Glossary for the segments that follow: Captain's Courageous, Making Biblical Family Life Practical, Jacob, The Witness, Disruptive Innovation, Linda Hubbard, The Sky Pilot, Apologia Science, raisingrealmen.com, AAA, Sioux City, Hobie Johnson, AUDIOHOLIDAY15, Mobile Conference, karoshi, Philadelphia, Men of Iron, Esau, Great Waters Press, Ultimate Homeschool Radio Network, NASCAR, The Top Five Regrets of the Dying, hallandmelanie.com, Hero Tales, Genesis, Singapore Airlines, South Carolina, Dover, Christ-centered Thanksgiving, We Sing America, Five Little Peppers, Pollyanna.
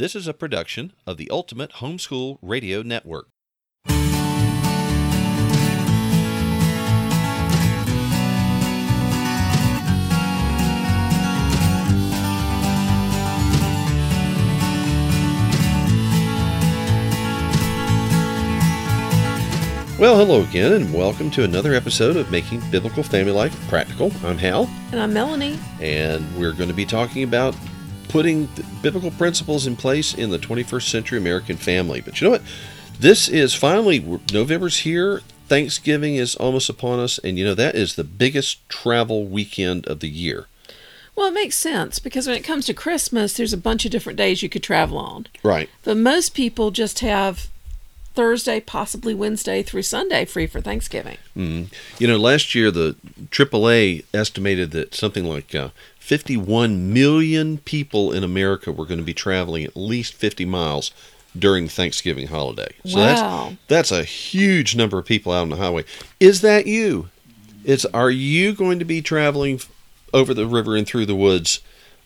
This is a production of the Ultimate Homeschool Radio Network. Well, hello again, and welcome to another episode of Making Biblical Family Life Practical. I'm Hal. And I'm Melanie. And we're going to be talking about putting biblical principles in place in the 21st century American family. But you know what? This is finally, November's here, Thanksgiving is almost upon us, and you know, that is the biggest travel weekend of the year. Well, it makes sense, because when it comes to Christmas, there's a bunch of different days you could travel on. Right. But most people just have Thursday, possibly Wednesday through Sunday, free for Thanksgiving. Mm. You know, last year the AAA estimated that something like 51 million people in America were going to be traveling at least 50 miles during the Thanksgiving holiday. So wow. That's a huge number of people out on the highway. Is that you? Are you going to be traveling over the river and through the woods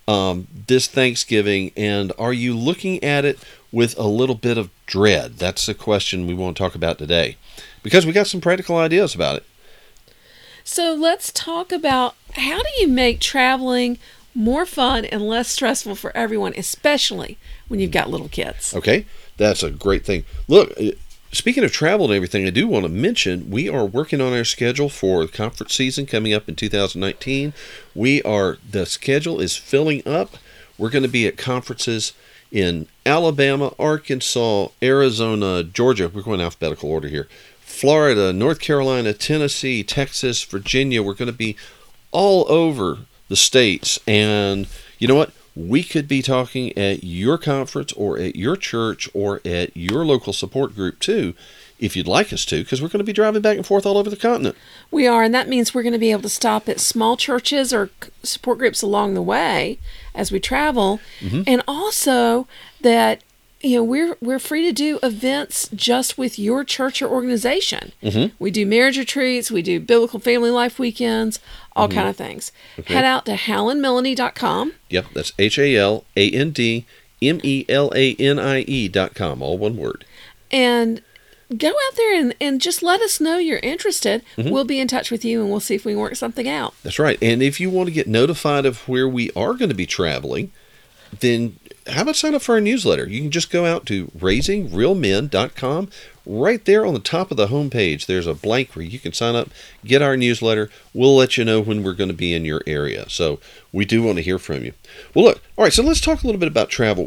this Thanksgiving, and are you looking at it with a little bit of dread? That's the question we want to talk about today, because we got some practical ideas about it. So let's talk about, how do you make traveling more fun and less stressful for everyone, especially when you've got little kids? Okay, that's a great thing. Look, speaking of travel and everything, I do want to mention we are working on our schedule for conference season coming up in 2019. The schedule is filling up. We're going to be at conferences in Alabama, Arkansas, Arizona, Georgia. We're going in alphabetical order here. Florida, North Carolina, Tennessee, Texas, Virginia. We're going to be all over the states. And you know what? We could be talking at your conference or at your church or at your local support group, too, if you'd like us to, because we're going to be driving back and forth all over the continent. We are, and that means we're going to be able to stop at small churches or support groups along the way as we travel, and also that we're free to do events just with your church or organization. Mm-hmm. We do marriage retreats, we do biblical family life weekends, all kind of things. Okay. Head out to hallandmelanie.com. Yep, that's hallandmelanie.com, all one word. And go out there and just let us know you're interested. Mm-hmm. We'll be in touch with you, and we'll see if we can work something out. That's right. And if you want to get notified of where we are going to be traveling, then how about sign up for our newsletter? You can just go out to raisingrealmen.com. Right there on the top of the homepage, there's a blank where you can sign up, get our newsletter. We'll let you know when we're going to be in your area. So we do want to hear from you. Well, look, all right, so let's talk a little bit about travel.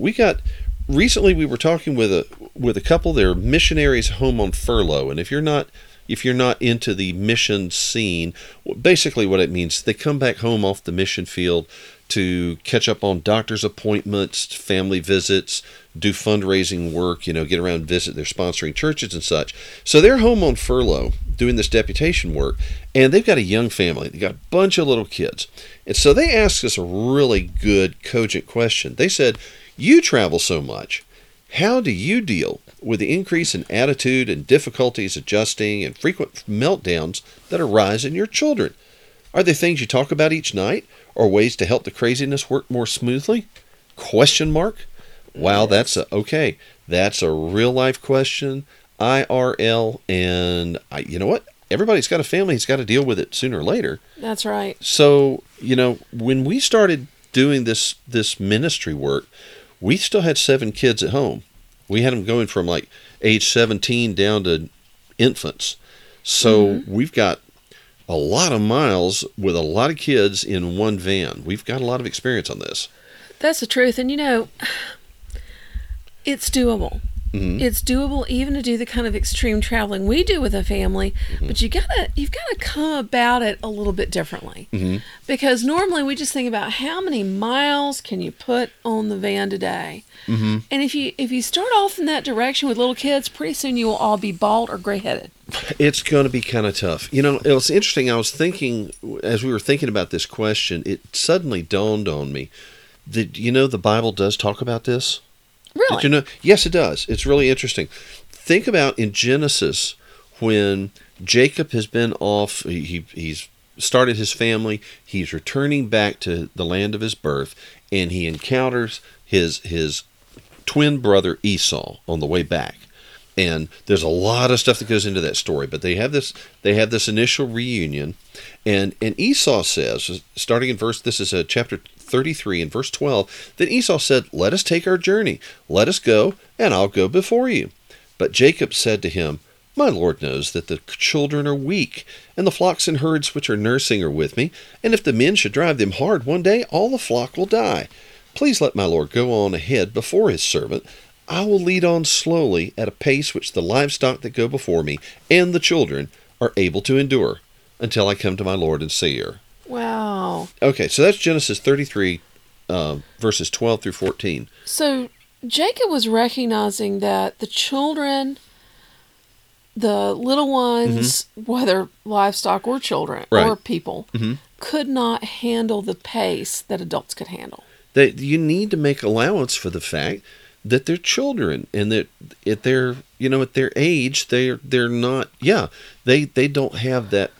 Recently we were talking with a couple. They're missionaries home on furlough. And if you're not into the mission scene, basically what it means, they come back home off the mission field to catch up on doctor's appointments, family visits, do fundraising work, get around and visit their sponsoring churches and such. So they're home on furlough doing this deputation work, and they've got a young family. They've got a bunch of little kids. And so they asked us a really good, cogent question. They said, you travel so much. How do you deal with the increase in attitude and difficulties adjusting and frequent meltdowns that arise in your children? Are there things you talk about each night, or ways to help the craziness work more smoothly? ? Wow, that's a real life question, IRL, and you know what? Everybody's got a family, he's got to deal with it sooner or later. That's right. So, when we started doing this ministry work, we still had 7 kids at home. We had them going from like age 17 down to infants. So we've got a lot of miles with a lot of kids in one van. We've got a lot of experience on this. That's the truth. And, it's doable. Mm-hmm. It's doable even to do the kind of extreme traveling we do with a family, but you've got to come about it a little bit differently. Mm-hmm. Because normally we just think about how many miles can you put on the van today, and if you start off in that direction with little kids, pretty soon you will all be bald or gray-headed. It's going to be kind of tough. It was interesting. I was thinking as we were thinking about this question, it suddenly dawned on me that the Bible does talk about this. Really? Did you know? Yes, it does. It's really interesting. Think about in Genesis when Jacob has been off, he's started his family, he's returning back to the land of his birth, and he encounters his twin brother Esau on the way back. And there's a lot of stuff that goes into that story, but they have this initial reunion, and Esau says, starting in verse, this is a chapter 33 in verse 12, then Esau said, "Let us take our journey. Let us go, and I'll go before you." But Jacob said to him, "My Lord knows that the children are weak, and the flocks and herds which are nursing are with me, and if the men should drive them hard one day, all the flock will die. Please let my Lord go on ahead before his servant. I will lead on slowly at a pace which the livestock that go before me and the children are able to endure until I come to my Lord and see her." Wow. Okay, so that's Genesis 33, verses 12 through 14. So Jacob was recognizing that the children, the little ones, mm-hmm. whether livestock or children right. or people, mm-hmm. could not handle the pace that adults could handle. You need to make allowance for the fact that they're children, and that at their age, they're not, they don't have that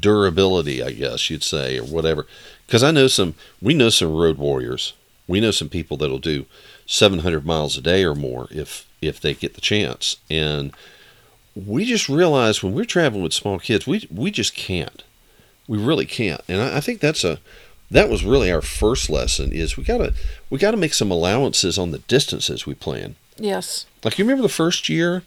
durability, I guess you'd say, or whatever. Because we know some road warriors. We know some people that'll do 700 miles a day or more if they get the chance. And we just realize when we're traveling with small kids, we just can't. We really can't. And I think that was really our first lesson, is we gotta make some allowances on the distances we plan. Yes. Like, you remember the first year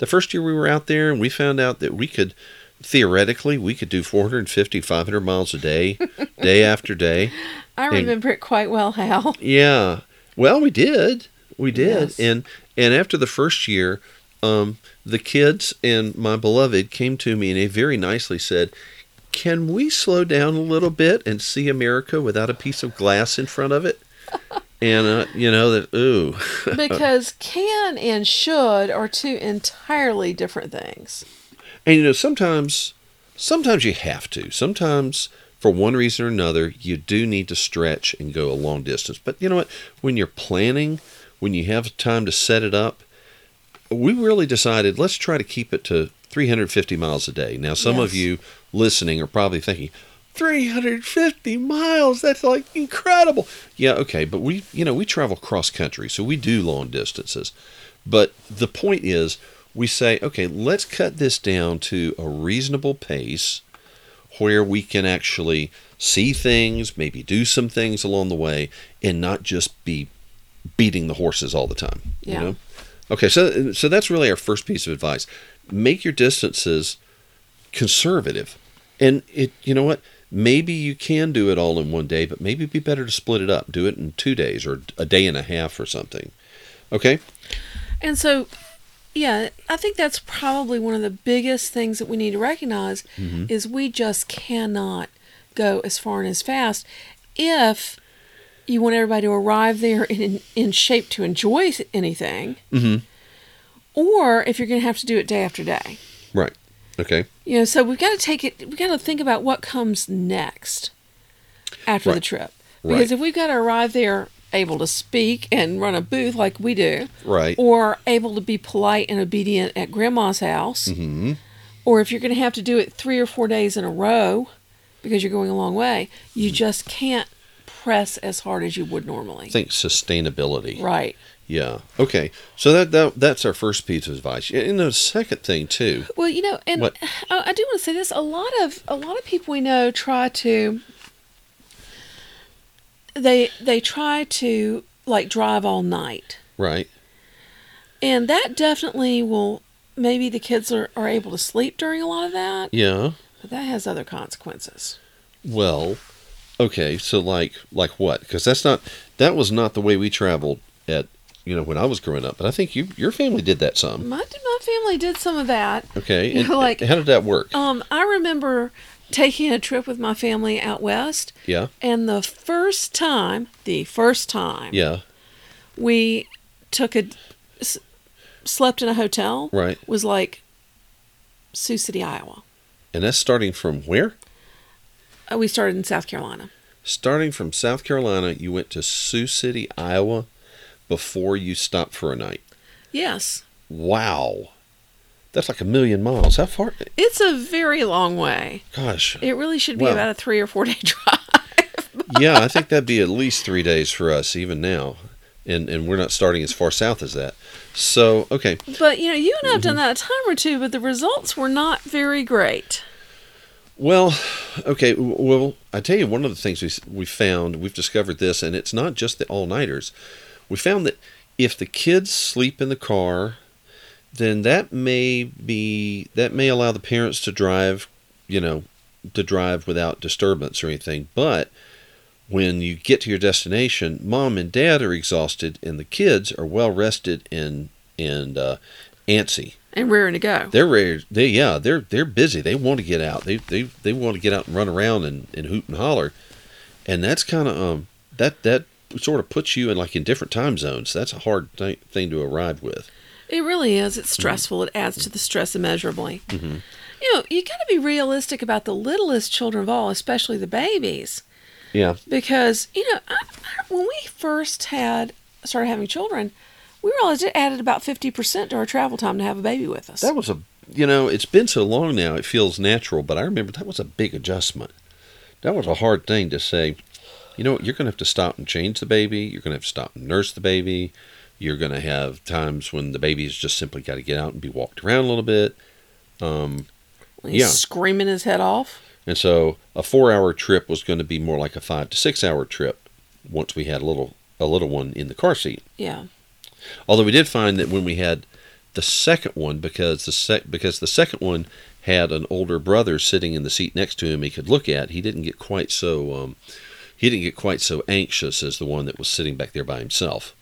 we were out there, and we found out that we could do 450, 500 miles a day, day after day. I remember it quite well, Hal. Yeah. Well, we did. Yes. And after the first year, the kids and my beloved came to me and they very nicely said, "Can we slow down a little bit and see America without a piece of glass in front of it?" And, ooh. Because can and should are two entirely different things. And, sometimes you have to. Sometimes, for one reason or another, you do need to stretch and go a long distance. But you know what? When you're planning, when you have time to set it up, we really decided, let's try to keep it to 350 miles a day. Now, some of you listening are probably thinking, 350 miles, that's like incredible. Yeah, okay, but we travel cross country, so we do long distances. But the point is, we say, okay, let's cut this down to a reasonable pace where we can actually see things, maybe do some things along the way, and not just be beating the horses all the time. Yeah. You know? Okay, so that's really our first piece of advice. Make your distances conservative. And maybe you can do it all in one day, but maybe it'd be better to split it up. Do it in 2 days or a day and a half or something. Okay? And so, yeah, I think that's probably one of the biggest things that we need to recognize, mm-hmm. is we just cannot go as far and as fast if you want everybody to arrive there in shape to enjoy anything, mm-hmm. or if you're going to have to do it day after day. Right. Okay. So we've got to we've got to think about what comes next after the trip. Because if we've got to arrive there able to speak and run a booth like we do, or able to be polite and obedient at Grandma's house, mm-hmm. or if you're going to have to do it 3 or 4 days in a row because you're going a long way, you just can't press as hard as you would normally. Think sustainability. Right. Yeah. Okay. So that's our first piece of advice. And the second thing too. Well, and what? I do want to say this. A lot of people we know try to. They try to like drive all night. Right. And that definitely will. Maybe the kids are able to sleep during a lot of that. Yeah. But that has other consequences. Well, okay. So like what? Because that was not the way we traveled at. When I was growing up, but I think your family did that some. My family did some of that. Okay, how did that work? I remember taking a trip with my family out west. Yeah. And the first time. Yeah. We slept in a hotel. Right. Was like Sioux City, Iowa. And that's starting from where? We started in South Carolina. Starting from South Carolina, you went to Sioux City, Iowa. Before you stop for a night. Yes. Wow. That's like 1,000,000 miles. How far? It's a very long way. Gosh. It really should be about a 3 or 4 day drive. Yeah, I think that'd be at least 3 days for us even now. and we're not starting as far south as that. So, okay. But, you know, you and I have done that a time or two, but the results were not very great. Well, okay. Well, I tell you, one of the things we found, we've discovered this, and it's not just the all-nighters. We found that if the kids sleep in the car, then that may allow the parents to drive, you know, to drive without disturbance or anything. But when you get to your destination, mom and dad are exhausted, and the kids are well rested and antsy and raring to go. They're ready. They're busy. They want to get out. They want to get out and run around and hoot and holler, and that's kind of that sort of puts you in like in different time zones. That's a hard thing to arrive with. It really is. It's stressful. It adds to the stress immeasurably. Mm-hmm. You know, you got to be realistic about the littlest children of all, especially the babies. Yeah. Because, you know, when we first started having children, we realized it added about 50% to our travel time to have a baby with us. That was it's been so long now, it feels natural, but I remember that was a big adjustment. That was a hard thing to say, you know, you're going to have to stop and change the baby. You're going to have to stop and nurse the baby. You're going to have times when the baby's just simply got to get out and be walked around a little bit. He's screaming his head off. And so a 4-hour trip was going to be more like a 5 to 6 hour trip once we had a little one in the car seat. Yeah. Although we did find that when we had the second one, because the second one had an older brother sitting in the seat next to him he could look at, he didn't get quite so anxious as the one that was sitting back there by himself.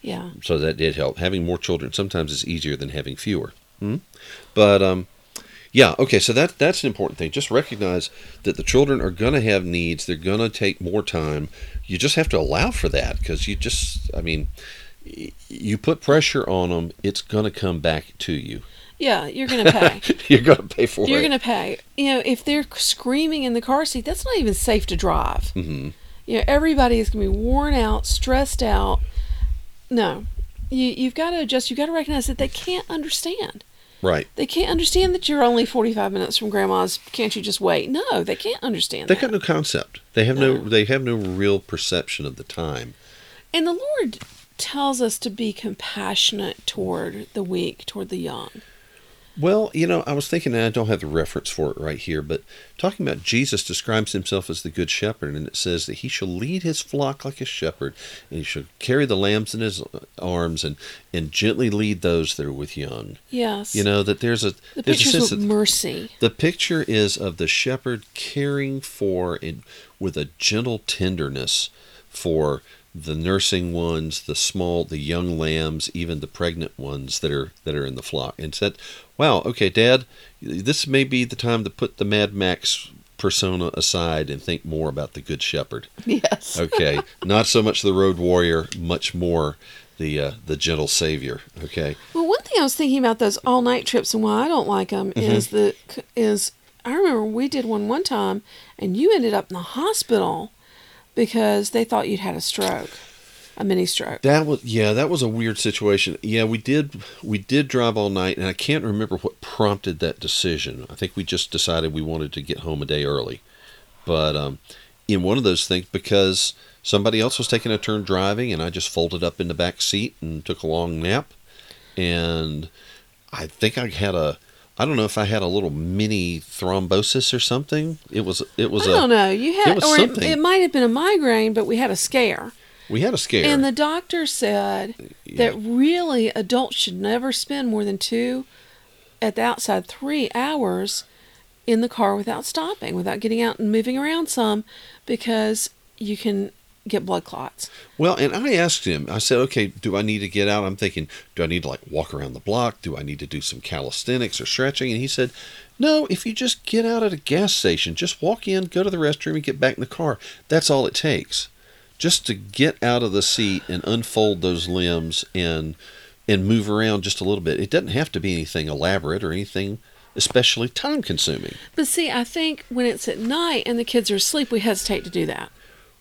Yeah. So that did help. Having more children sometimes is easier than having fewer. But yeah, okay, so that's an important thing. Just recognize that the children are going to have needs. They're going to take more time. You just have to allow for that because you put pressure on them, it's going to come back to you. Yeah, you're going to pay. You're going to pay for it. You're going to pay. You know, if they're screaming in the car seat, that's not even safe to drive. Mm-hmm. You know, everybody is going to be worn out, stressed out. No, you've got to adjust. You've got to recognize that they can't understand. Right. They can't understand that you're only 45 minutes from Grandma's. Can't you just wait? No, they can't understand that. They've got no concept. They have no real perception of the time. And the Lord tells us to be compassionate toward the weak, toward the young. Well, you know, I was thinking, and I don't have the reference for it right here, but talking about Jesus describes himself as the good shepherd, and it says that he shall lead his flock like a shepherd, and he shall carry the lambs in his arms and gently lead those that are with young. Yes. You know, that there's a sense of mercy. The picture is of the shepherd caring for, and with a gentle tenderness for, the nursing ones, the young lambs, even the pregnant ones that are in the flock. And said, wow, okay, Dad, this may be the time to put the Mad Max persona aside and think more about the Good Shepherd. Yes. Okay. Not so much the road warrior, much more the gentle savior. Okay. Well, one thing I was thinking about those all-night trips and why I don't like them is I remember we did one time and you ended up in the hospital because they thought you'd had a stroke, a mini stroke. That was a weird situation. Yeah, we did drive all night, and I can't remember what prompted that decision. I think we just decided we wanted to get home a day early. But in one of those things, because somebody else was taking a turn driving, and I just folded up in the back seat and took a long nap. And I think I don't know if I had a little mini thrombosis or something. I don't know. You had, or something. It might have been a migraine, but we had a scare. And the doctor said that really adults should never spend more than 3 hours in the car without stopping, without getting out and moving around some, because you can get blood clots. Well, and I asked him, I said, okay, do I need to get out? I'm thinking, do I need to like walk around the block? Do I need to do some calisthenics or stretching? And he said, no, if you just get out at a gas station, just walk in, go to the restroom and get back in the car. That's all it takes. Just to get out of the seat and unfold those limbs and move around just a little bit. It doesn't have to be anything elaborate or anything especially time consuming. But see, I think when it's at night and the kids are asleep, we hesitate to do that.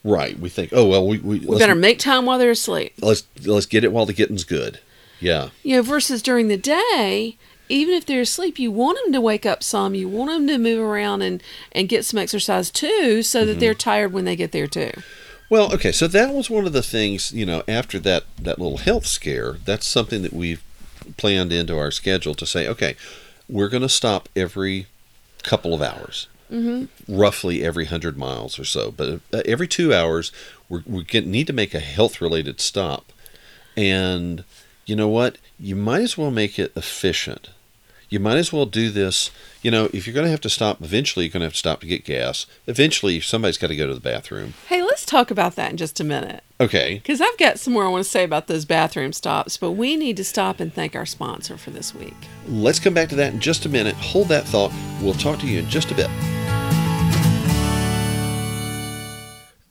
Right, we think, oh well, we better make time while they're asleep. Let's get it while the getting's good. Yeah. You know, versus during the day, even if they're asleep, you want them to wake up some. You want them to move around and get some exercise too, so that they're tired when they get there too. Well, okay, so that was one of the things, you know, after that little health scare, that's something that we've planned into our schedule to say, okay, we're going to stop every couple of hours, roughly every 100 miles or so. But every 2 hours, we need to make a health-related stop. And you know what? You might as well make it efficient. You might as well do this. You know, if you're going to have to stop, eventually you're going to have to stop to get gas. Eventually, somebody's got to go to the bathroom. Hey, let's talk about that in just a minute. Okay. Because I've got some more I want to say about those bathroom stops, but we need to stop and thank our sponsor for this week. Let's come back to that in just a minute. Hold that thought. We'll talk to you in just a bit.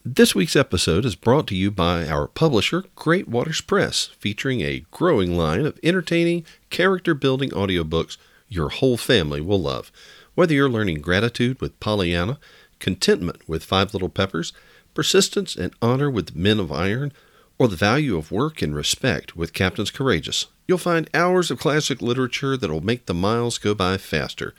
This week's episode is brought to you by our publisher, Great Waters Press, featuring a growing line of entertaining, character-building audiobooks your whole family will love. Whether you're learning gratitude with Pollyanna, contentment with 5 Little Peppers, persistence and honor with Men of Iron, or the value of work and respect with Captain's Courageous, you'll find hours of classic literature that'll make the miles go by faster.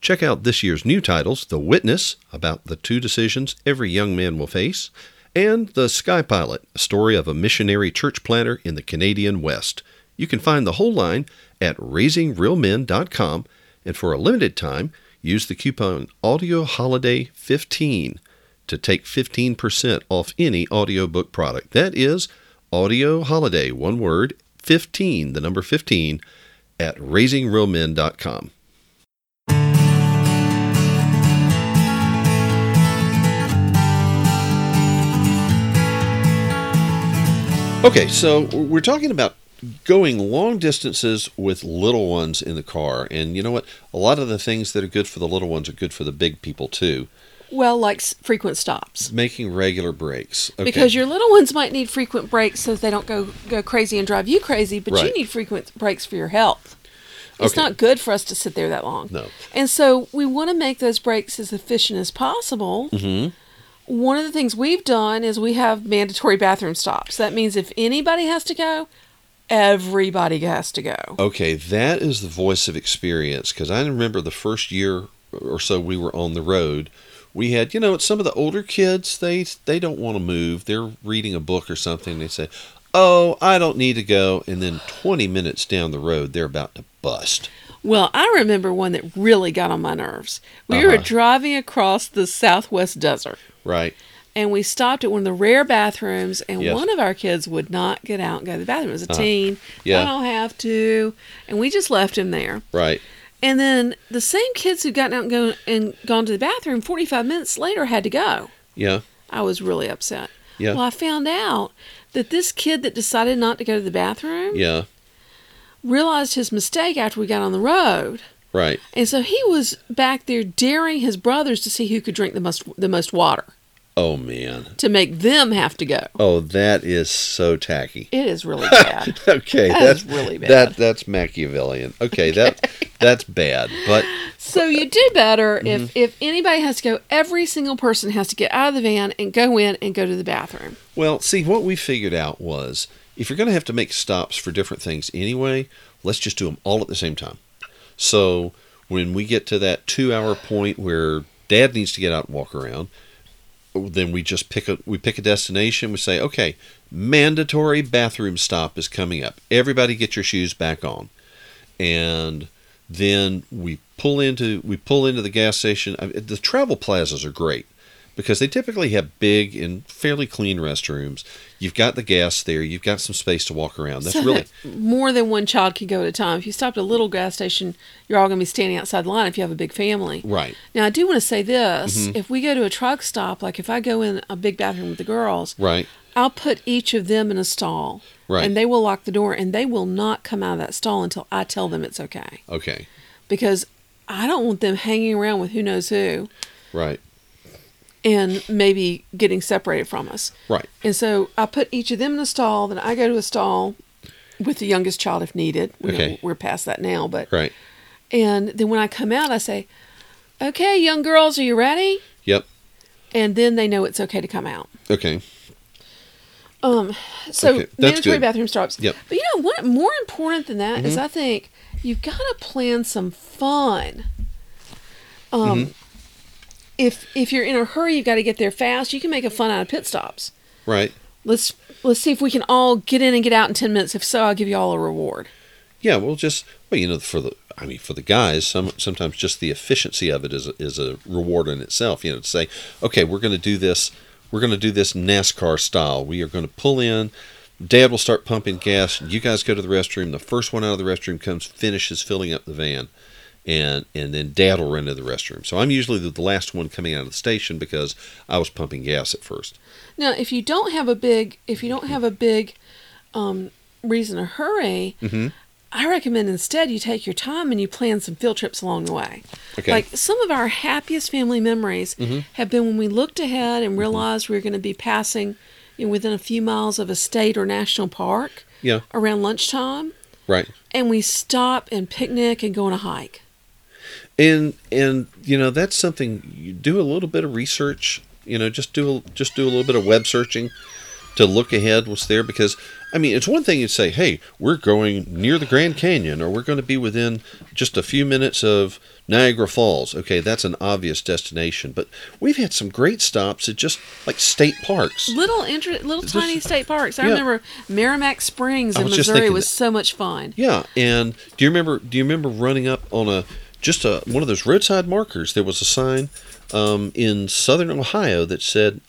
Check out this year's new titles, The Witness, about the 2 decisions every young man will face, and The Sky Pilot, a story of a missionary church planter in the Canadian West. You can find the whole line at raisingrealmen.com, and for a limited time, use the coupon AUDIOHOLIDAY15 to take 15% off any audiobook product. That is AUDIOHOLIDAY, one word, 15, the number 15, at raisingrealmen.com. Okay, so we're talking about going long distances with little ones in the car. And you know what? A lot of the things that are good for the little ones are good for the big people, too. Well, like frequent stops. Making regular breaks. Okay. Because your little ones might need frequent breaks so they don't go crazy and drive you crazy, but right. You need frequent breaks for your health. It's okay. Not good for us to sit there that long. No. And so we want to make those breaks as efficient as possible. Mm-hmm. One of the things we've done is we have mandatory bathroom stops. That means if anybody has to go, everybody has to go. Okay, that is the voice of experience, because I remember the first year or so we were on the road, we had, you know, some of the older kids, they don't want to move. They're reading a book or something. They say, oh, I don't need to go. And then 20 minutes down the road, they're about to bust. Well, I remember one that really got on my nerves. We were driving across the Southwest desert. Right. And we stopped at one of the rare bathrooms, and yes. One of our kids would not get out and go to the bathroom. It was a teen. Yeah. I don't have to. And we just left him there. Right. And then the same kids who'd gotten out and gone to the bathroom 45 minutes later had to go. Yeah. I was really upset. Yeah. Well, I found out that this kid that decided not to go to the bathroom realized his mistake after we got on the road. Right. And so he was back there daring his brothers to see who could drink the most water. Oh, man. To make them have to go. Oh, that is so tacky. It is really bad. Okay. That's really bad. That's Machiavellian. Okay, that's bad. But so you do better if anybody has to go, every single person has to get out of the van and go in and go to the bathroom. Well, see, what we figured out was if you're going to have to make stops for different things anyway, let's just do them all at the same time. So when we get to that 2-hour point where Dad needs to get out and walk around, then we just pick a destination. We say, okay, mandatory bathroom stop is coming up. Everybody get your shoes back on. And then we pull into the gas station. The travel plazas are great because they typically have big and fairly clean restrooms. You've got the gas there. You've got some space to walk around. That's so really that more than one child can go at a time. If you stopped at a little gas station, you're all going to be standing outside the line if you have a big family. Right. Now, I do want to say this. Mm-hmm. If we go to a truck stop, like if I go in a big bathroom with the girls, right, I'll put each of them in a stall. Right. And they will lock the door, and they will not come out of that stall until I tell them it's okay. Okay. Because I don't want them hanging around with who knows who. Right. And maybe getting separated from us. Right. And so I put each of them in a stall, then I go to a stall with the youngest child if needed. Okay. We're past that now, but right. And then when I come out, I say, okay, young girls, are you ready? Yep. And then they know it's okay to come out. Okay. So okay. Mandatory bathroom stops. Yep. But you know what? More important than that is I think you've got to plan some fun. If you're in a hurry, you've got to get there fast. You can make a fun out of pit stops. Right. Let's see if we can all get in and get out in 10 minutes. If so, I'll give you all a reward. Yeah, for the guys, sometimes just the efficiency of it is a reward in itself. You know, to say, okay, we're going to do this NASCAR style. We are going to pull in. Dad will start pumping gas. You guys go to the restroom. The first one out of the restroom comes, finishes filling up the van, and then Dad will run to the restroom. So I'm usually the last one coming out of the station because I was pumping gas at first. Now, if you don't have a big reason to hurry. Mm-hmm. I recommend instead you take your time and you plan some field trips along the way. Okay. Like some of our happiest family memories mm-hmm. have been when we looked ahead and realized mm-hmm. we were going to be passing within a few miles of a state or national park around lunchtime. Right. And we stop and picnic and go on a hike. And you know, that's something you do a little bit of research, you know, just do a little bit of web searching to look ahead what's there, because I mean, it's one thing you say, hey, we're going near the Grand Canyon, or we're going to be within just a few minutes of Niagara Falls. Okay, that's an obvious destination. But we've had some great stops at just, like, state parks. Little tiny state parks. I remember Merrimack Springs in Missouri was so much fun. Yeah, and do you remember running up on one of those roadside markers? There was a sign in southern Ohio that said...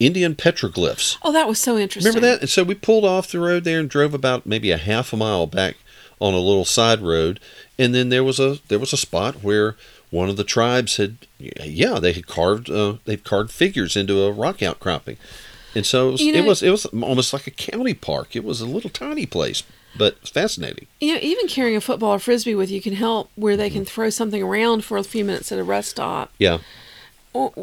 Indian petroglyphs. Oh, that was so interesting. Remember that? And so we pulled off the road there and drove about maybe a half a mile back on a little side road, and then there was a spot where one of the tribes had carved figures into a rock outcropping, and so it was almost like a county park. It was a little tiny place, but fascinating. You know, even carrying a football or frisbee with you can help where they mm-hmm. can throw something around for a few minutes at a rest stop. Yeah.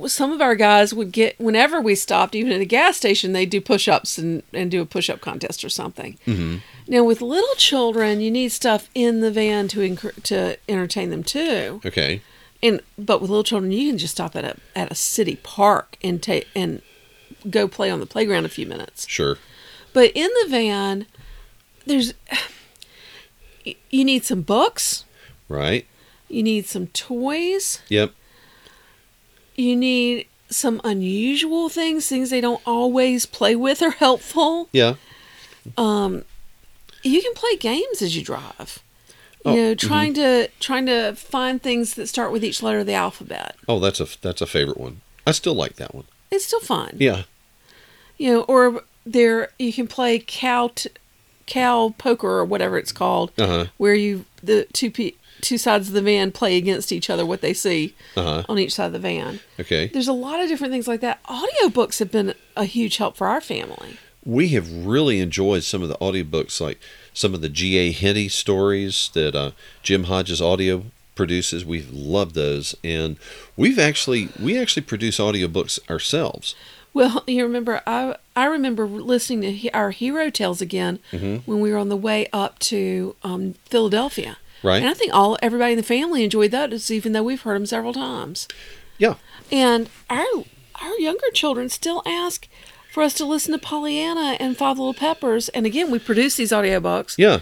Some of our guys would get, whenever we stopped, even at a gas station, they'd do push-ups and do a push-up contest or something. Mm-hmm. Now, with little children, you need stuff in the van to entertain them too. Okay. But with little children, you can just stop at a city park and go play on the playground a few minutes. Sure. But in the van, you need some books. Right. You need some toys. Yep. You need some unusual things they don't always play with are helpful. Yeah. You can play games as you drive. Oh, you know, trying to find things that start with each letter of the alphabet. Oh, that's a favorite one. I still like that one. It's still fun. Yeah. You know, or you can play cow poker or whatever it's called, uh-huh. where the two sides of the van play against each other what they see uh-huh. on each side of the van. Okay. There's a lot of different things like that. Audiobooks have been a huge help for our family. We have really enjoyed some of the audiobooks, like some of the G. A. Henty stories that Jim Hodges Audio produces. We've loved those, and we actually produce audiobooks ourselves. Well, you remember I remember listening to our Hero Tales again mm-hmm. when we were on the way up to Philadelphia. Right. And I think everybody in the family enjoyed those, even though we've heard them several times. Yeah. And our younger children still ask for us to listen to Pollyanna and Five Little Peppers. And again, we produce these audiobooks. Yeah.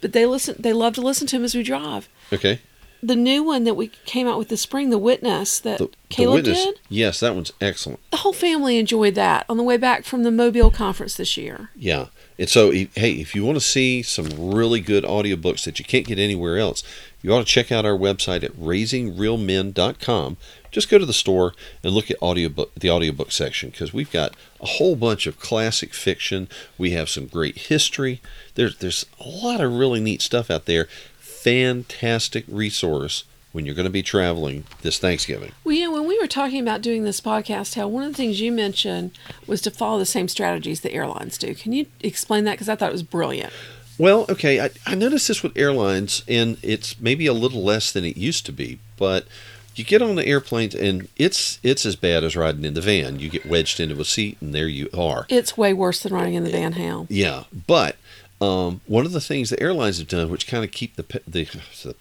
But they love to listen to them as we drive. Okay. The new one that we came out with this spring, The Witness, that Caleb did. Yes, that one's excellent. The whole family enjoyed that on the way back from the Mobile Conference this year. Yeah. And so, hey, if you want to see some really good audiobooks that you can't get anywhere else, you ought to check out our website at raisingrealmen.com. Just go to the store and look at the audiobook section, because we've got a whole bunch of classic fiction. We have some great history. There's a lot of really neat stuff out there. Fantastic resource when you're going to be traveling this Thanksgiving. Well, you know, when we were talking about doing this podcast, Hal, one of the things you mentioned was to follow the same strategies the airlines do. Can you explain that? Because I thought it was brilliant. Well, okay, I noticed this with airlines, and it's maybe a little less than it used to be, but you get on the airplanes, and it's as bad as riding in the van. You get wedged into a seat, and there you are. It's way worse than riding in the van, Hal. Yeah, but... one of the things the airlines have done, which kind of keep the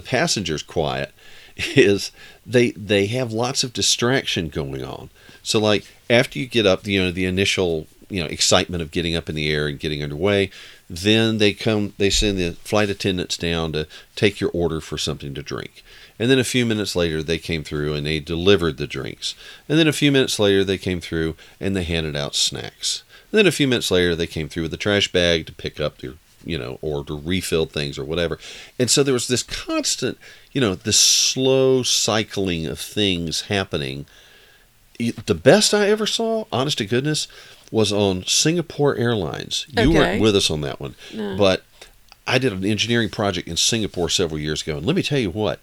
passengers quiet, is they have lots of distraction going on. So, like, after you get up, you know, the initial excitement of getting up in the air and getting underway. Then they send the flight attendants down to take your order for something to drink. And then a few minutes later, they came through and they delivered the drinks. And then a few minutes later, they came through and they handed out snacks. And then a few minutes later, they came through with a trash bag to pick up their, or to refill things or whatever. And so there was this constant, this slow cycling of things happening. The best I ever saw, honest to goodness, was on Singapore Airlines. You weren't with us on that one. No. But I did an engineering project in Singapore several years ago. And let me tell you what,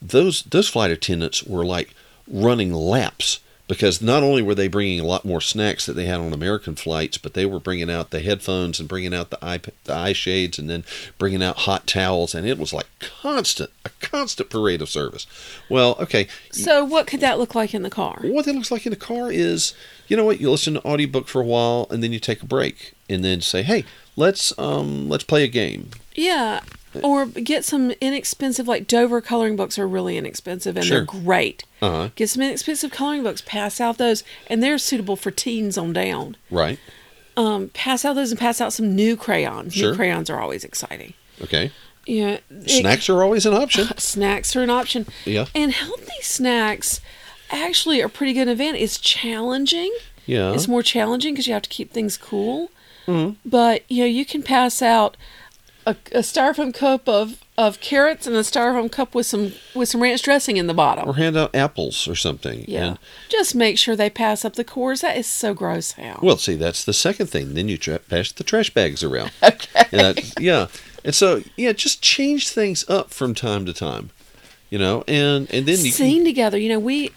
those flight attendants were like running laps, because not only were they bringing a lot more snacks that they had on American flights, but they were bringing out the headphones and bringing out the eye shades and then bringing out hot towels. And it was like a constant parade of service. Well, okay. So what could that look like in the car? What that looks like in the car is, you listen to an audiobook for a while and then you take a break and then say, hey, let's play a game. Yeah. Or get some inexpensive, like Dover coloring books are really inexpensive and they're great. Uh-huh. Get some inexpensive coloring books, pass out those, and they're suitable for teens on down. Right. Pass out those and pass out some new crayons. New crayons are always exciting. Okay. Yeah. Snacks are always an option. Snacks are an option. Yeah. And healthy snacks actually are pretty good event. It's challenging. Yeah. It's more challenging because you have to keep things cool. Mm-hmm. But, you can pass out a styrofoam cup of carrots and a styrofoam cup with some ranch dressing in the bottom. Or hand out apples or something. Yeah. And just make sure they pass up the cores. That is so gross, Hal. Well, see, that's the second thing. Then you pass the trash bags around. Okay. And so, just change things up from time to time. And then you sing together.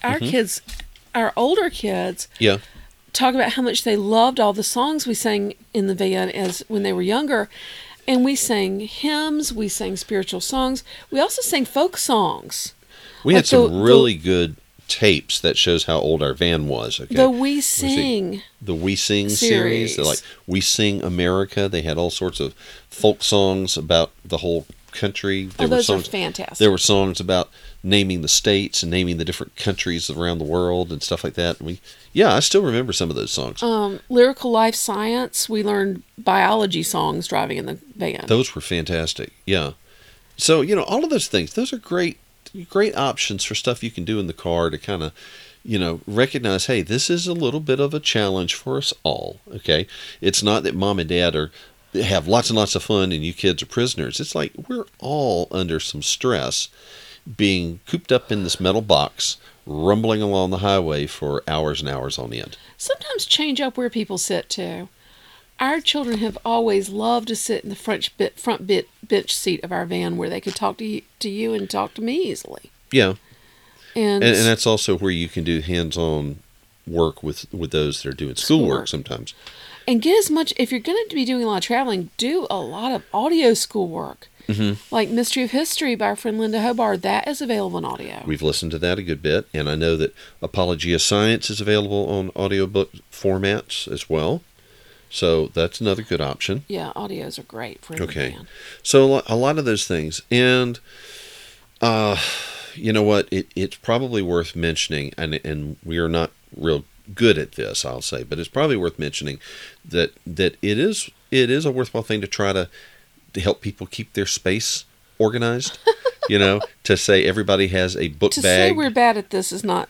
Our kids, our older kids. Yeah. Talk about how much they loved all the songs we sang in the van as when they were younger. And we sang hymns, we sang spiritual songs. We also sang folk songs. We had some really good tapes that shows how old our van was. Okay? The We Sing. The We Sing series. They're like We Sing America. They had all sorts of folk songs about the whole country. Those are fantastic. There were songs about naming the states and naming the different countries around the world and stuff like that. I still remember some of those songs. Lyrical Life Science, we learned biology songs driving in the van. Those were fantastic. Yeah. So, all of those things, those are great options for stuff you can do in the car to kind of, recognize, hey, this is a little bit of a challenge for us all. Okay. It's not that mom and dad have lots and lots of fun and you kids are prisoners. It's like we're all under some stress being cooped up in this metal box, rumbling along the highway for hours and hours on end. Sometimes change up where people sit too. Our children have always loved to sit in the front bench seat of our van where they could talk to you and talk to me easily. Yeah. And that's also where you can do hands-on work with those that are doing schoolwork sometimes. And get as much, if you're going to be doing a lot of traveling, do a lot of audio schoolwork. Mm-hmm. Like Mystery of History by our friend Linda Hubbard. That is available in audio. We've listened to that a good bit. And I know that Apologia Science is available on audiobook formats as well. So that's another good option. Yeah, audios are great for everyone. Okay. So a lot of those things. And you know what? It's probably worth mentioning, and we are not real good at this, I'll say, but it's probably worth mentioning that it is a worthwhile thing to try to help people keep their space organized. To say everybody has a book bag. To say we're bad at this is not.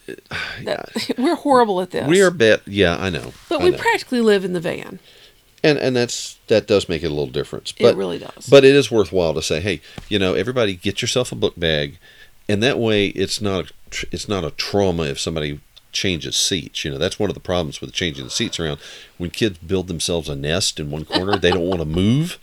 We're horrible at this. We are bad. Yeah, I know. But we practically live in the van. And that does make it a little difference. But, it really does. But it is worthwhile to say, hey, everybody get yourself a book bag, and that way it's not a trauma if somebody changes seats. That's one of the problems with changing the seats around. When kids build themselves a nest in one corner, they don't want to move.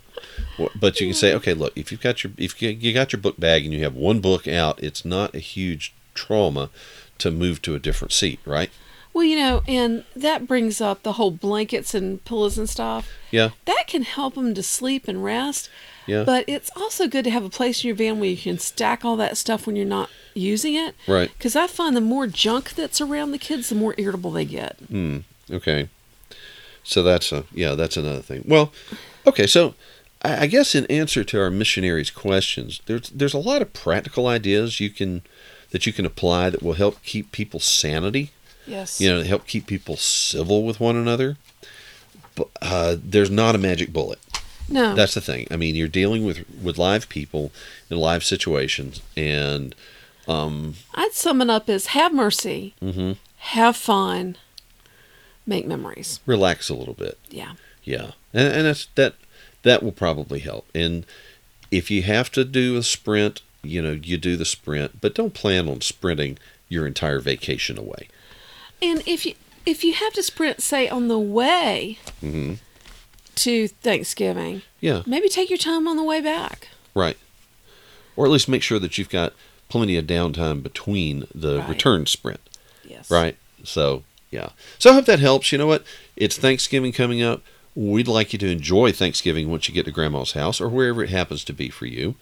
But you can say, okay, look, if you got your book bag and you have one book out, it's not a huge trauma to move to a different seat, right? Well, and that brings up the whole blankets and pillows and stuff. Yeah. That can help them to sleep and rest. Yeah. But it's also good to have a place in your van where you can stack all that stuff when you're not using it. Right. Because I find the more junk that's around the kids, the more irritable they get. Okay. So that's another thing. Well, okay, so I guess in answer to our missionaries' questions, there's a lot of practical ideas that you can apply that will help keep people's sanity. Yes. Help keep people civil with one another. there's not a magic bullet. No. That's the thing. I mean, you're dealing with live people in live situations, and... I'd sum it up as have mercy, mm-hmm. have fun, make memories. Relax a little bit. Yeah. Yeah. And that's, that will probably help. And if you have to do a sprint, you know, you do the sprint, but don't plan on sprinting your entire vacation away. And if you have to sprint, say, on the way... Mm-hmm. to Thanksgiving. Yeah. Maybe take your time on the way back. Right. Or at least make sure that you've got plenty of downtime between the right. return sprint. Yes. Right? So, yeah. So I hope that helps. You know what? It's Thanksgiving coming up. We'd like you to enjoy Thanksgiving once you get to Grandma's house or wherever it happens to be for you.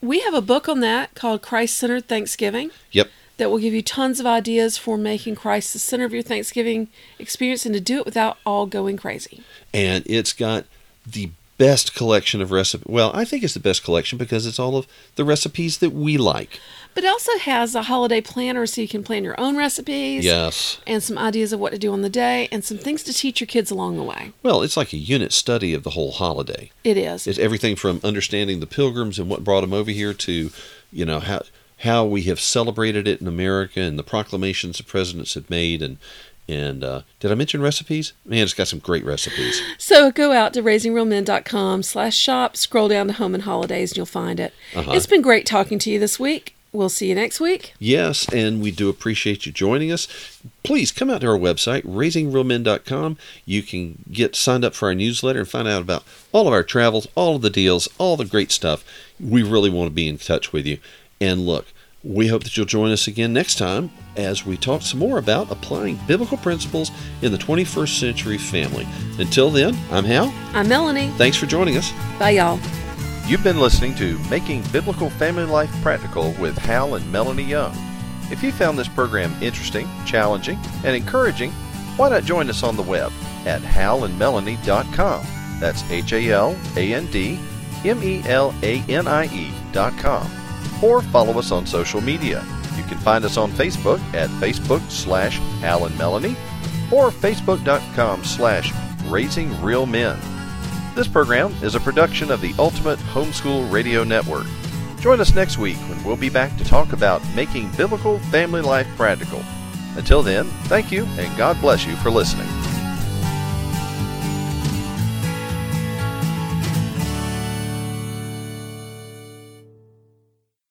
We have a book on that called Christ-Centered Thanksgiving. Yep. That will give you tons of ideas for making Christ the center of your Thanksgiving experience and to do it without all going crazy. And it's got the best collection of recipes. Well, I think it's the best collection because it's all of the recipes that we like. But it also has a holiday planner so you can plan your own recipes. Yes. And some ideas of what to do on the day and some things to teach your kids along the way. Well, it's like a unit study of the whole holiday. It is. It's everything from understanding the Pilgrims and what brought them over here to, you know, how we have celebrated it in America and the proclamations the presidents have made. And did I mention recipes? Man, it's got some great recipes. So go out to raisingrealmen.com/shop, scroll down to Home and Holidays, and you'll find it. Uh-huh. It's been great talking to you this week. We'll see you next week. Yes, and we do appreciate you joining us. Please come out to our website, raisingrealmen.com. You can get signed up for our newsletter and find out about all of our travels, all of the deals, all the great stuff. We really want to be in touch with you. And look, we hope that you'll join us again next time as we talk some more about applying biblical principles in the 21st century family. Until then, I'm Hal. I'm Melanie. Thanks for joining us. Bye, y'all. You've been listening to Making Biblical Family Life Practical with Hal and Melanie Young. If you found this program interesting, challenging, and encouraging, why not join us on the web at hallandmelanie.com. That's hallandmelanie.com. Or follow us on social media. You can find us on Facebook at Facebook/Hal and Melanie or Facebook.com/Raising Real Men. This program is a production of the Ultimate Homeschool Radio Network. Join us next week when we'll be back to talk about making biblical family life practical. Until then, thank you and God bless you for listening.